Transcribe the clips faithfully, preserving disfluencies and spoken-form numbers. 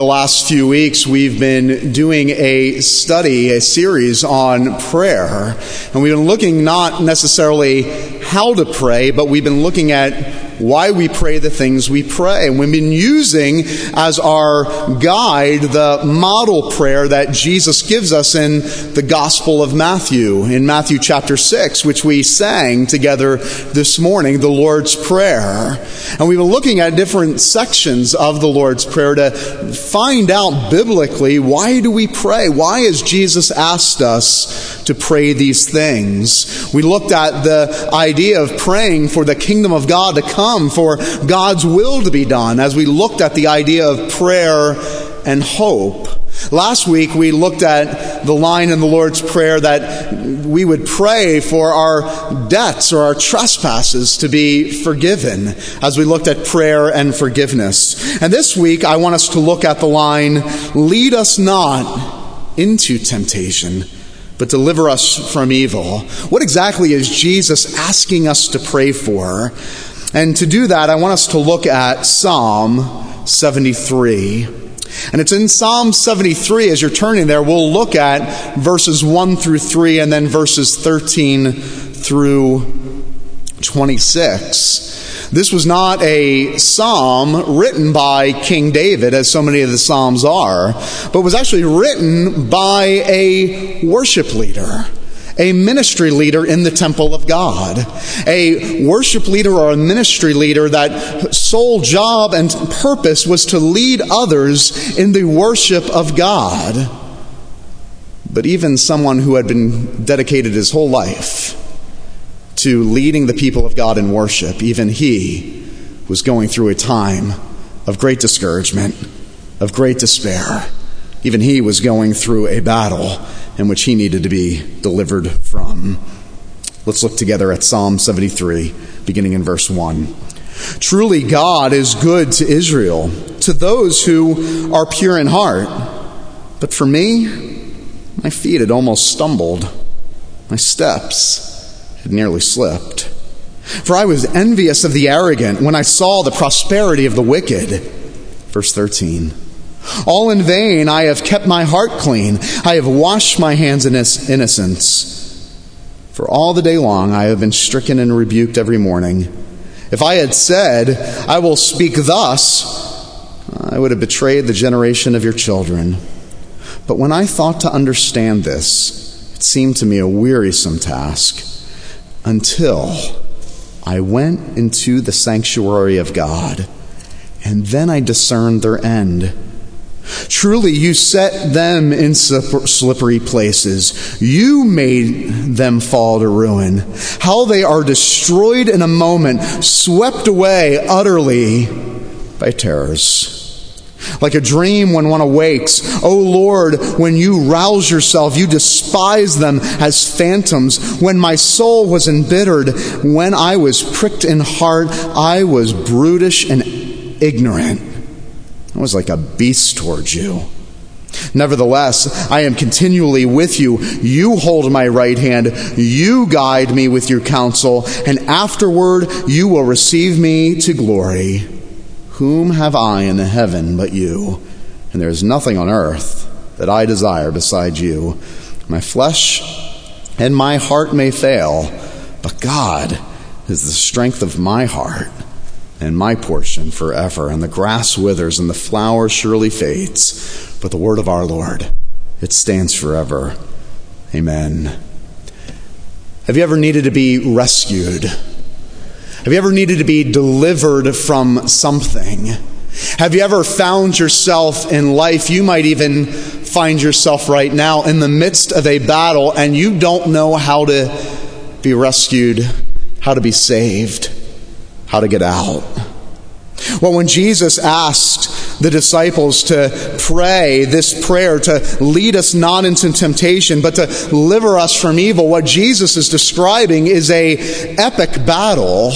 The last few weeks, we've been doing a study, a series on prayer, and we've been looking not necessarily how to pray, but we've been looking at why we pray the things we pray, and we've been using as our guide the model prayer that Jesus gives us in the Gospel of Matthew, in Matthew chapter six, which we sang together this morning, the Lord's Prayer, and we've been looking at different sections of the Lord's Prayer to find out biblically, why do we pray? Why has Jesus asked us to pray these things? We looked at the idea of praying for the kingdom of God to come, for God's will to be done, as we looked at the idea of prayer and hope. Last week, we looked at the line in the Lord's Prayer that we would pray for our debts or our trespasses to be forgiven, as we looked at prayer and forgiveness. And this week, I want us to look at the line, "Lead us not into temptation, but deliver us from evil." What exactly is Jesus asking us to pray for? And to do that, I want us to look at Psalm seventy-three. And it's in Psalm seventy-three, as you're turning there, we'll look at verses one through three and then verses thirteen through twenty-six. This was not a psalm written by King David, as so many of the psalms are, but was actually written by a worship leader, a ministry leader in the temple of God, a worship leader or a ministry leader that sole job and purpose was to lead others in the worship of God. But even someone who had been dedicated his whole life to leading the people of God in worship, even he was going through a time of great discouragement, of great despair. Even he was going through a battle in which he needed to be delivered from. Let's look together at Psalm seventy-three, beginning in verse one. "Truly God is good to Israel, to those who are pure in heart. But for me, my feet had almost stumbled. My steps had nearly slipped. For I was envious of the arrogant when I saw the prosperity of the wicked." Verse thirteen. "All in vain I have kept my heart clean. I have washed my hands in innocence. For all the day long I have been stricken and rebuked every morning. If I had said, 'I will speak thus,' I would have betrayed the generation of your children. But when I thought to understand this, it seemed to me a wearisome task, until I went into the sanctuary of God, and then I discerned their end. Truly you set them in slippery places. You made them fall to ruin. How they are destroyed in a moment, swept away utterly by terrors. Like a dream when one awakes, O Lord, when you rouse yourself, you despise them as phantoms. When my soul was embittered, when I was pricked in heart, I was brutish and ignorant. I was like a beast towards you. Nevertheless, I am continually with you. You hold my right hand. You guide me with your counsel. And afterward, you will receive me to glory. Whom have I in the heaven but you? And there is nothing on earth that I desire beside you. My flesh and my heart may fail, but God is the strength of my heart and my portion forever. And the grass withers, and the flower surely fades, but the word of our Lord, it stands forever. Amen." Have you ever needed to be rescued? Have you ever needed to be delivered from something? Have you ever found yourself in life, you might even find yourself right now in the midst of a battle, and you don't know how to be rescued, how to be saved, how to get out? Well, when Jesus asked the disciples to pray this prayer, to lead us not into temptation, but to deliver us from evil, what Jesus is describing is a epic battle.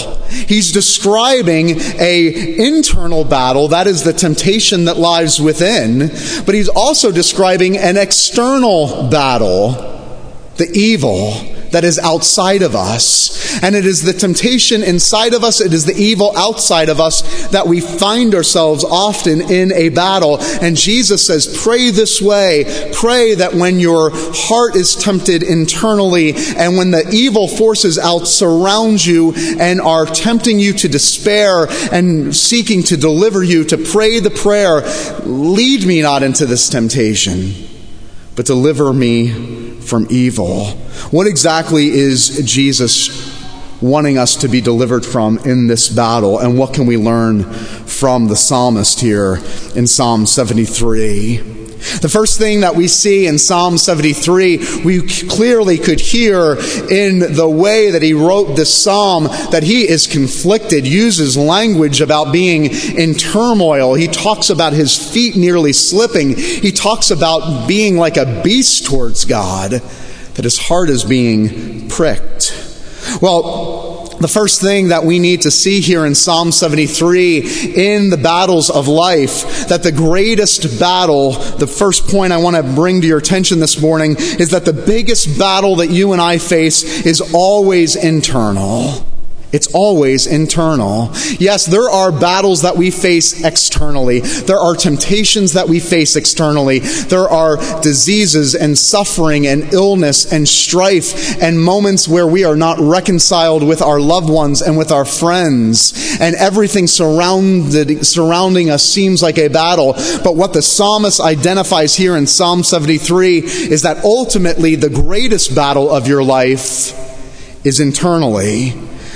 He's describing a internal battle, that is the temptation that lies within, but he's also describing an external battle, the evil that is outside of us. And it is the temptation inside of us, it is the evil outside of us that we find ourselves often in a battle. And Jesus says, pray this way. Pray that when your heart is tempted internally and when the evil forces out surround you and are tempting you to despair and seeking to deliver you, to pray the prayer, lead me not into this temptation, but deliver me from evil. What exactly is Jesus wanting us to be delivered from in this battle? And what can we learn from the psalmist here in Psalm seventy-three? The first thing that we see in Psalm seventy-three, we clearly could hear in the way that he wrote this psalm that he is conflicted, uses language about being in turmoil. He talks about his feet nearly slipping. He talks about being like a beast towards God, that his heart is being pricked. Well, the first thing that we need to see here in Psalm seventy-three, in the battles of life, that the greatest battle, the first point I want to bring to your attention this morning, is that the biggest battle that you and I face is always internal. It's always internal. Yes, there are battles that we face externally. There are temptations that we face externally. There are diseases and suffering and illness and strife and moments where we are not reconciled with our loved ones and with our friends. And everything surrounded, surrounding us seems like a battle. But what the psalmist identifies here in Psalm seventy-three is that ultimately the greatest battle of your life is internally.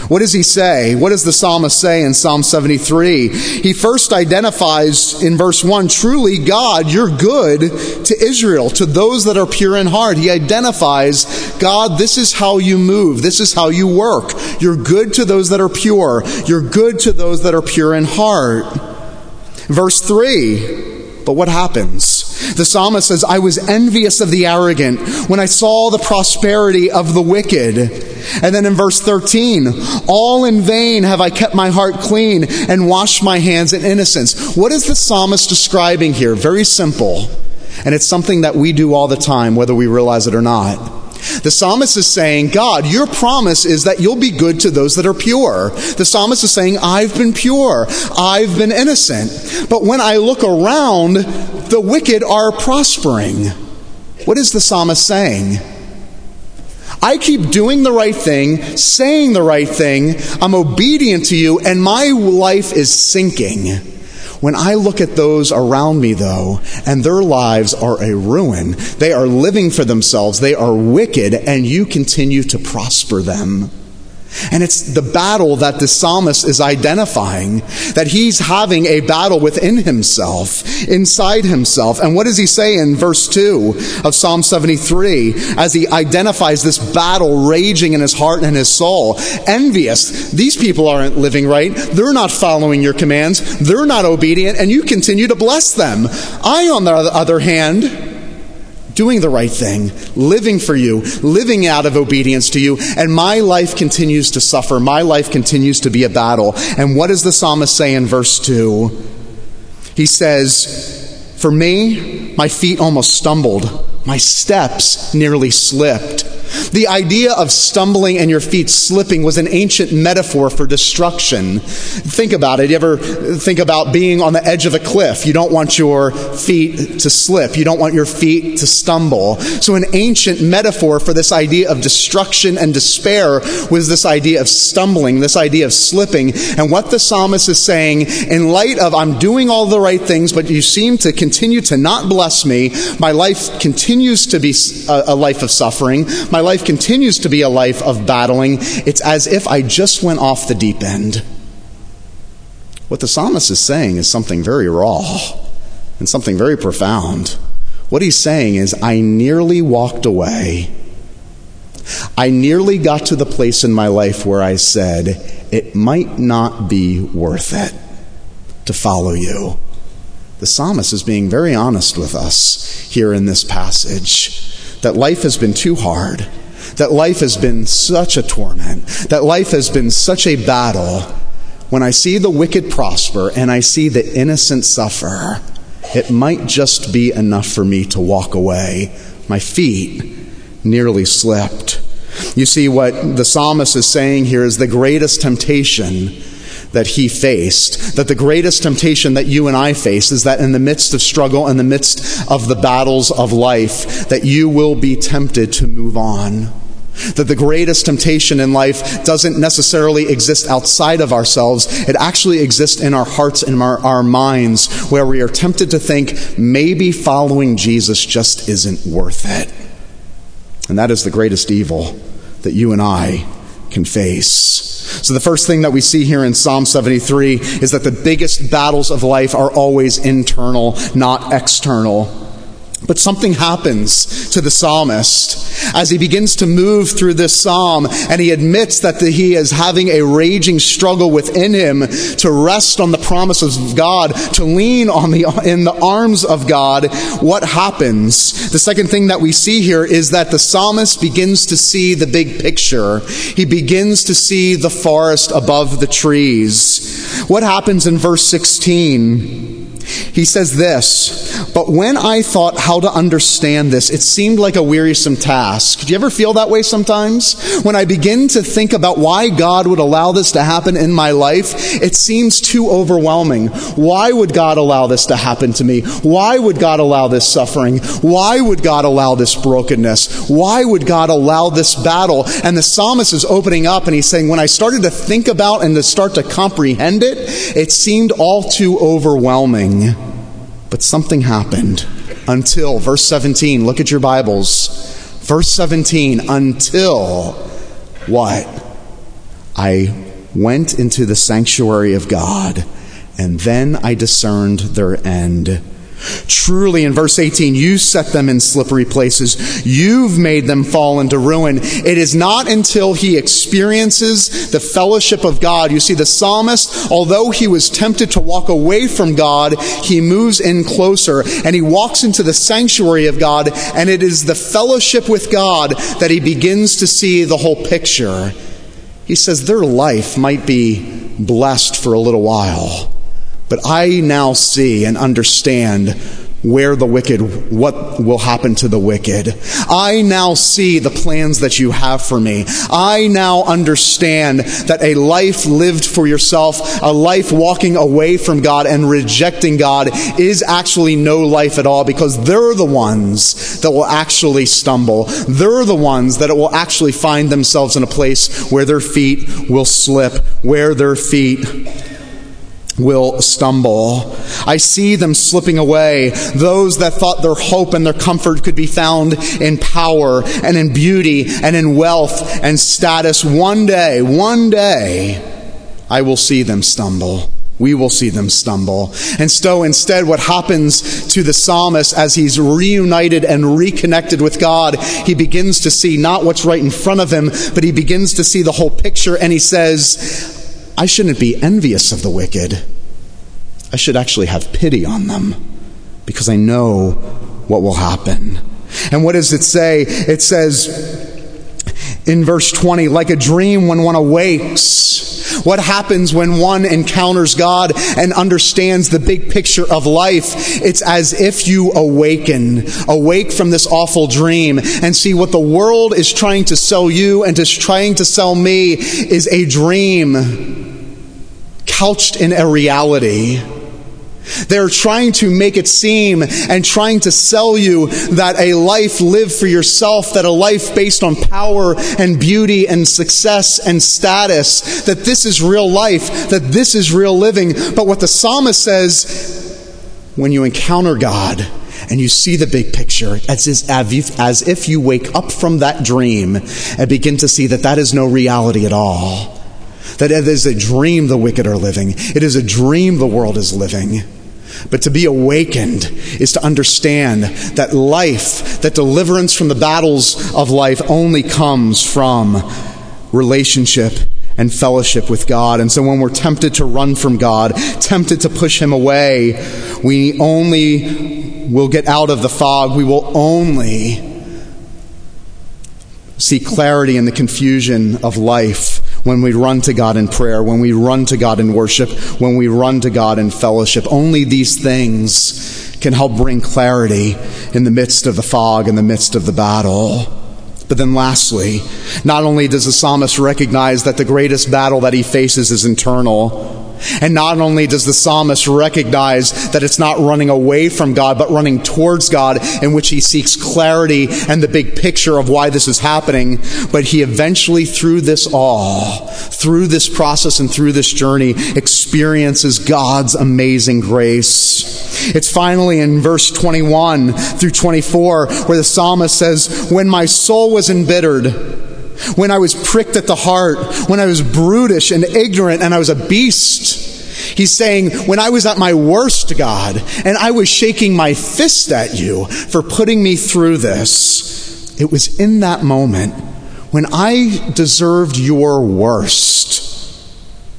What does he say? What does the psalmist say in Psalm seventy-three? He first identifies in verse one, truly God, you're good to Israel, to those that are pure in heart. He identifies, God, this is how you move. This is how you work. You're good to those that are pure. You're good to those that are pure in heart. Verse three, but what happens? The psalmist says, I was envious of the arrogant when I saw the prosperity of the wicked. And then in verse thirteen, all in vain have I kept my heart clean and washed my hands in innocence. What is the psalmist describing here? Very simple. And it's something that we do all the time, whether we realize it or not. The psalmist is saying, God, your promise is that you'll be good to those that are pure. The psalmist is saying, I've been pure. I've been innocent. But when I look around, the wicked are prospering. What is the psalmist saying? I keep doing the right thing, saying the right thing. I'm obedient to you, and my life is sinking. When I look at those around me, though, and their lives are a ruin, they are living for themselves, they are wicked, and you continue to prosper them. And it's the battle that the psalmist is identifying, that he's having a battle within himself, inside himself. And what does he say in verse two of Psalm seventy-three as he identifies this battle raging in his heart and his soul? Envious. These people aren't living right. They're not following your commands. They're not obedient, and you continue to bless them. I, on the other hand, doing the right thing, living for you, living out of obedience to you, and my life continues to suffer. My life continues to be a battle. And what does the psalmist say in verse two? He says, for me, my feet almost stumbled. My steps nearly slipped. The idea of stumbling and your feet slipping was an ancient metaphor for destruction. Think about it. You ever think about being on the edge of a cliff? You don't want your feet to slip. You don't want your feet to stumble. So an ancient metaphor for this idea of destruction and despair was this idea of stumbling, this idea of slipping. And what the psalmist is saying, in light of I'm doing all the right things, but you seem to continue to not bless me, my life continues continues to be a life of suffering. My life continues to be a life of battling. It's as if I just went off the deep end. What the psalmist is saying is something very raw and something very profound. What he's saying is, I nearly walked away. I nearly got to the place in my life where I said, it might not be worth it to follow you. The psalmist is being very honest with us here in this passage, that life has been too hard, that life has been such a torment, that life has been such a battle. When I see the wicked prosper and I see the innocent suffer, it might just be enough for me to walk away. My feet nearly slipped. You see, what the psalmist is saying here is the greatest temptation that he faced, that the greatest temptation that you and I face is that in the midst of struggle, in the midst of the battles of life, that you will be tempted to move on. That the greatest temptation in life doesn't necessarily exist outside of ourselves. It actually exists in our hearts and our, our minds, where we are tempted to think, maybe following Jesus just isn't worth it. And that is the greatest evil that you and I can face. So the first thing that we see here in Psalm seventy-three is that the biggest battles of life are always internal, not external. But something happens to the psalmist as he begins to move through this psalm, and he admits that the, he is having a raging struggle within him to rest on the promises of God, to lean on the in the arms of God. What happens? The second thing that we see here is that the psalmist begins to see the big picture. He begins to see the forest above the trees. What happens in verse sixteen? He says this, "But when I thought how to understand this, it seemed like a wearisome task." Do you ever feel that way sometimes? When I begin to think about why God would allow this to happen in my life, it seems too overwhelming. Why would God allow this to happen to me? Why would God allow this suffering? Why would God allow this brokenness? Why would God allow this battle? And the psalmist is opening up and he's saying, when I started to think about and to start to comprehend it, it seemed all too overwhelming. But something happened until verse seventeen. Look at your Bibles. Verse seventeen, until what? I went into the sanctuary of God, and then I discerned their end. Truly, in verse eighteen, you set them in slippery places. You've made them fall into ruin. It is not until he experiences the fellowship of God. You see, the psalmist, although he was tempted to walk away from God, he moves in closer and he walks into the sanctuary of God. And it is the fellowship with God that he begins to see the whole picture. He says, their life might be blessed for a little while, but I now see and understand where the wicked, what will happen to the wicked. I now see the plans that you have for me. I now understand that a life lived for yourself, a life walking away from God and rejecting God, is actually no life at all, because they're the ones that will actually stumble. They're the ones that will actually find themselves in a place where their feet will slip, where their feet will stumble. I see them slipping away. Those that thought their hope and their comfort could be found in power and in beauty and in wealth and status. One day, one day, I will see them stumble. We will see them stumble. And so instead, what happens to the psalmist as he's reunited and reconnected with God, he begins to see not what's right in front of him, but he begins to see the whole picture, and he says, I shouldn't be envious of the wicked. I should actually have pity on them, because I know what will happen. And what does it say? It says in verse twenty, like a dream when one awakes. What happens when one encounters God and understands the big picture of life? It's as if you awaken, awake from this awful dream, and see what the world is trying to sell you and is trying to sell me is a dream couched in a reality. They're trying to make it seem and trying to sell you that a life lived for yourself, that a life based on power and beauty and success and status, that this is real life, that this is real living. But what the psalmist says, when you encounter God and you see the big picture, as if you wake up from that dream and begin to see that that is no reality at all. That it is a dream the wicked are living. It is a dream the world is living. But to be awakened is to understand that life, that deliverance from the battles of life only comes from relationship and fellowship with God. And so when we're tempted to run from God, tempted to push him away, we only will get out of the fog. We will only see clarity in the confusion of life when we run to God in prayer, when we run to God in worship, when we run to God in fellowship. Only these things can help bring clarity in the midst of the fog, in the midst of the battle. But then lastly, not only does the psalmist recognize that the greatest battle that he faces is internal, and not only does the psalmist recognize that it's not running away from God, but running towards God, in which he seeks clarity and the big picture of why this is happening, but he eventually, through this all, through this process and through this journey, experiences God's amazing grace. It's finally in verse twenty-one through twenty-four where the psalmist says, "When my soul was embittered, when I was pricked at the heart, when I was brutish and ignorant and I was a beast," he's saying, "when I was at my worst, God, and I was shaking my fist at you for putting me through this, it was in that moment when I deserved your worst.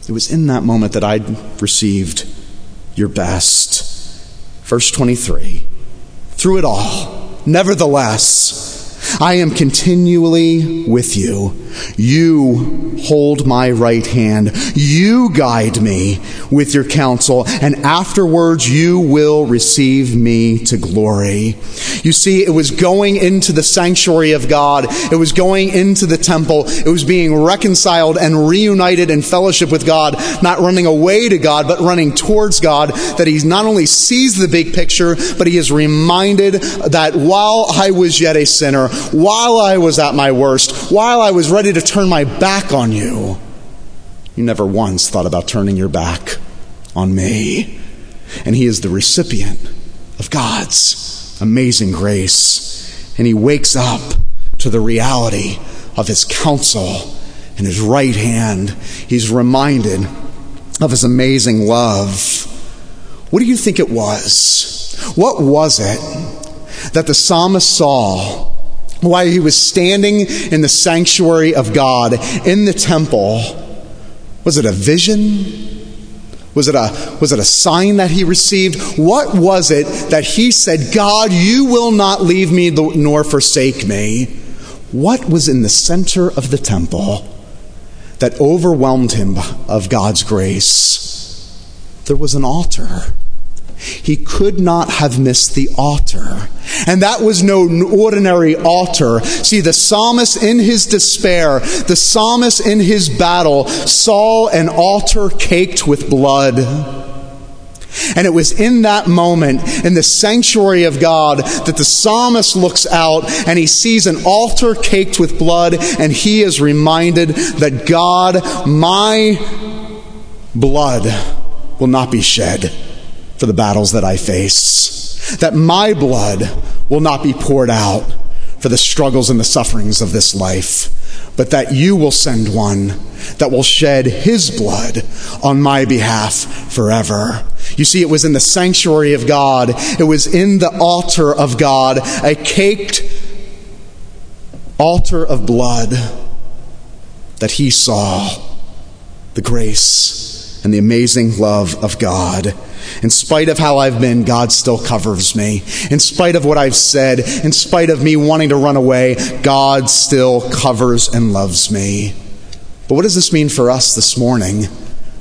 It was in that moment that I received your best." Verse twenty-three, "Through it all, nevertheless, I am continually with you. You hold my right hand. You guide me with your counsel, and afterwards you will receive me to glory." You see, it was going into the sanctuary of God. It was going into the temple. It was being reconciled and reunited in fellowship with God, not running away to God, but running towards God, that he not only sees the big picture, but he is reminded that while I was yet a sinner, while I was at my worst, while I was ready to turn my back on you, you never once thought about turning your back on me. And he is the recipient of God's amazing grace. And he wakes up to the reality of his counsel and his right hand. He's reminded of his amazing love. What do you think it was? What was it that the psalmist saw? Why he was standing in the sanctuary of God, in the temple? Was it a vision? Was it a, was it a sign that he received? What was it that he said, "God, you will not leave me nor forsake me"? What was in the center of the temple that overwhelmed him of God's grace? There was an altar. He could not have missed the altar. And that was no ordinary altar. See, the psalmist in his despair, the psalmist in his battle, saw an altar caked with blood. And it was in that moment, in the sanctuary of God, that the psalmist looks out and he sees an altar caked with blood, and he is reminded that, "God, my blood will not be shed for the battles that I face, that my blood will not be poured out for the struggles and the sufferings of this life, but that you will send one that will shed his blood on my behalf forever." You see, it was in the sanctuary of God. It was in the altar of God, a caked altar of blood, that he saw the grace and the amazing love of God. In spite of how I've been, God still covers me. In spite of what I've said, in spite of me wanting to run away, God still covers and loves me. But what does this mean for us this morning?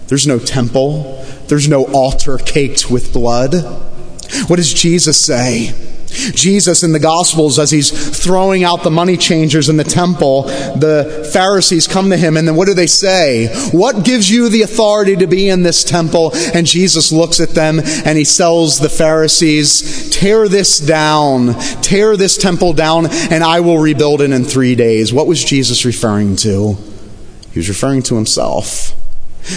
There's no temple. There's no altar caked with blood. What does Jesus say? Jesus in the Gospels, as he's throwing out the money changers in the temple, the Pharisees come to him, and then what do they say? "What gives you the authority to be in this temple?" And Jesus looks at them and he tells the Pharisees, "Tear this down, tear this temple down, and I will rebuild it in three days." What was Jesus referring to? He was referring to himself.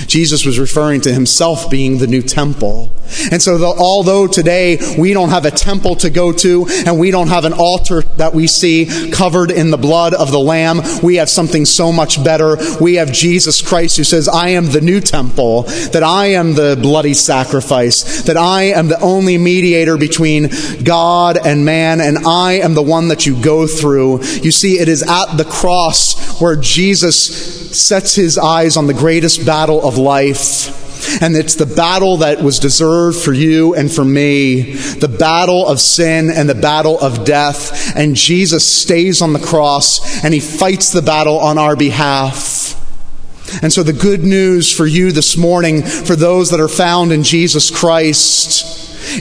Jesus was referring to himself being the new temple. And so the, although today we don't have a temple to go to, and we don't have an altar that we see covered in the blood of the Lamb, we have something so much better. We have Jesus Christ, who says, "I am the new temple, that I am the bloody sacrifice, that I am the only mediator between God and man, and I am the one that you go through." You see, it is at the cross where Jesus sets his eyes on the greatest battle of life. And it's the battle that was deserved for you and for me, the battle of sin and the battle of death. And Jesus stays on the cross and he fights the battle on our behalf. And so the good news for you this morning, for those that are found in Jesus Christ,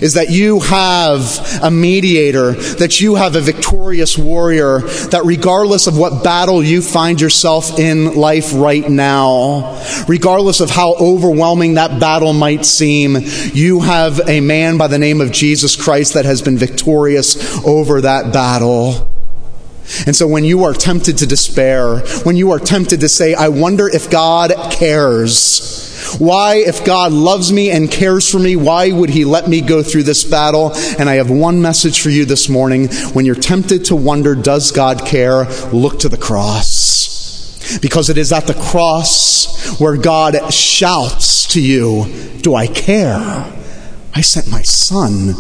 is that you have a mediator, that you have a victorious warrior, that regardless of what battle you find yourself in life right now, regardless of how overwhelming that battle might seem, you have a man by the name of Jesus Christ that has been victorious over that battle. And so when you are tempted to despair, when you are tempted to say, I wonder if God cares, why, if God loves me and cares for me, why would he let me go through this battle? And I have one message for you this morning. When you're tempted to wonder, does God care? Look to the cross. Because it is at the cross where God shouts to you, do I care? I sent my son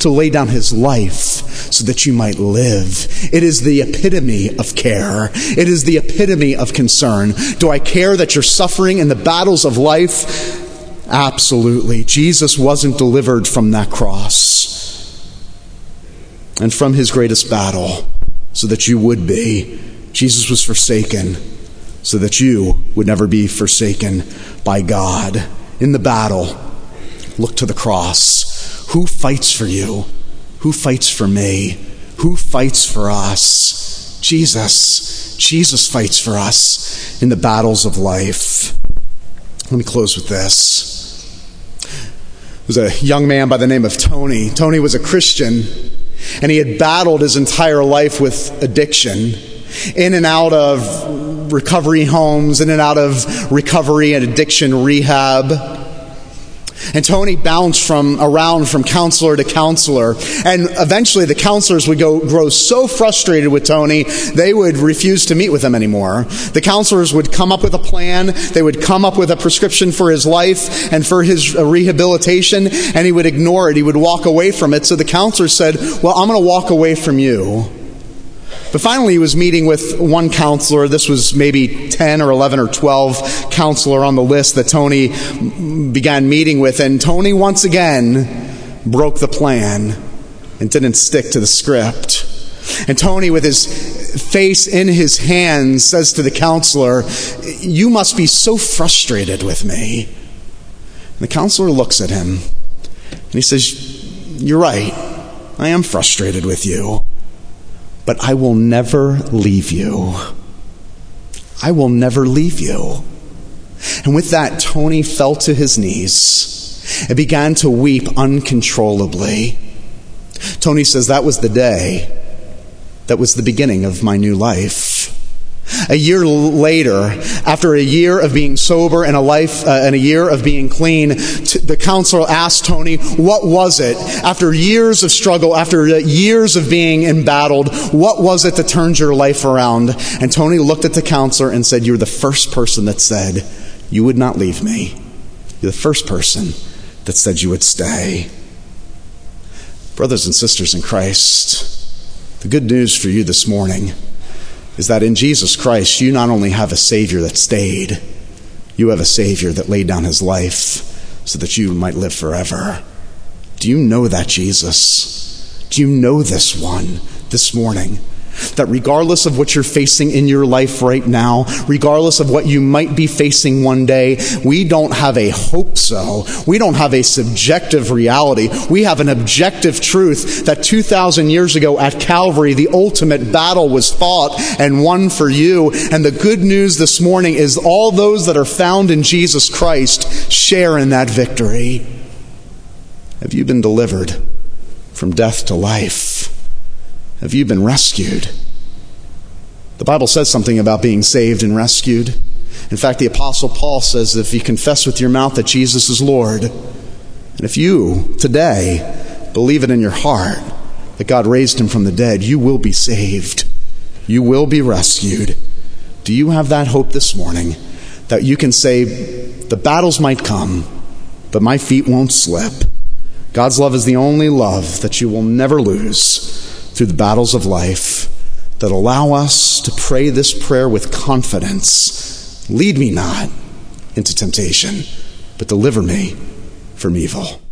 to lay down his life so that you might live. It is the epitome of care. It is the epitome of concern. Do I care that you're suffering in the battles of life? Absolutely. Jesus wasn't delivered from that cross and from his greatest battle so that you would be. Jesus was forsaken so that you would never be forsaken by God. In the battle, look to the cross. Who fights for you? Who fights for me? Who fights for us? Jesus. Jesus fights for us in the battles of life. Let me close with this. There was a young man by the name of Tony. Tony was a Christian, and he had battled his entire life with addiction, in and out of recovery homes, in and out of recovery and addiction rehab. And Tony bounced from around from counselor to counselor. And eventually the counselors would go grow so frustrated with Tony, they would refuse to meet with him anymore. The counselors would come up with a plan. They would come up with a prescription for his life and for his rehabilitation, and he would ignore it. He would walk away from it. So the counselor said, well, I'm going to walk away from you. But finally, he was meeting with one counselor. This was maybe ten or eleven or twelve counselor on the list that Tony began meeting with. And Tony, once again, broke the plan and didn't stick to the script. And Tony, with his face in his hands, says to the counselor, you must be so frustrated with me. And the counselor looks at him and he says, you're right. I am frustrated with you. But I will never leave you. I will never leave you. And with that, Tony fell to his knees and began to weep uncontrollably. Tony says, that was the day. That was the beginning of my new life. A year later, after a year of being sober and a life uh, and a year of being clean, t- the counselor asked Tony, what was it? After years of struggle, after years of being embattled, what was it that turned your life around? And Tony looked at the counselor and said, you're the first person that said you would not leave me. You're the first person that said you would stay. Brothers and sisters in Christ, the good news for you this morning is that in Jesus Christ, you not only have a Savior that stayed, you have a Savior that laid down his life so that you might live forever. Do you know that Jesus? Do you know this one this morning? That regardless of what you're facing in your life right now, regardless of what you might be facing one day, we don't have a hope so. We don't have a subjective reality. We have an objective truth that two thousand years ago at Calvary, the ultimate battle was fought and won for you. And the good news this morning is all those that are found in Jesus Christ share in that victory. Have you been delivered from death to life? Have you been rescued? The Bible says something about being saved and rescued. In fact, the Apostle Paul says, if you confess with your mouth that Jesus is Lord, and if you today believe it in your heart that God raised him from the dead, you will be saved. You will be rescued. Do you have that hope this morning that you can say, the battles might come, but my feet won't slip? God's love is the only love that you will never lose through the battles of life, that allow us to pray this prayer with confidence. Lead me not into temptation, but deliver me from evil.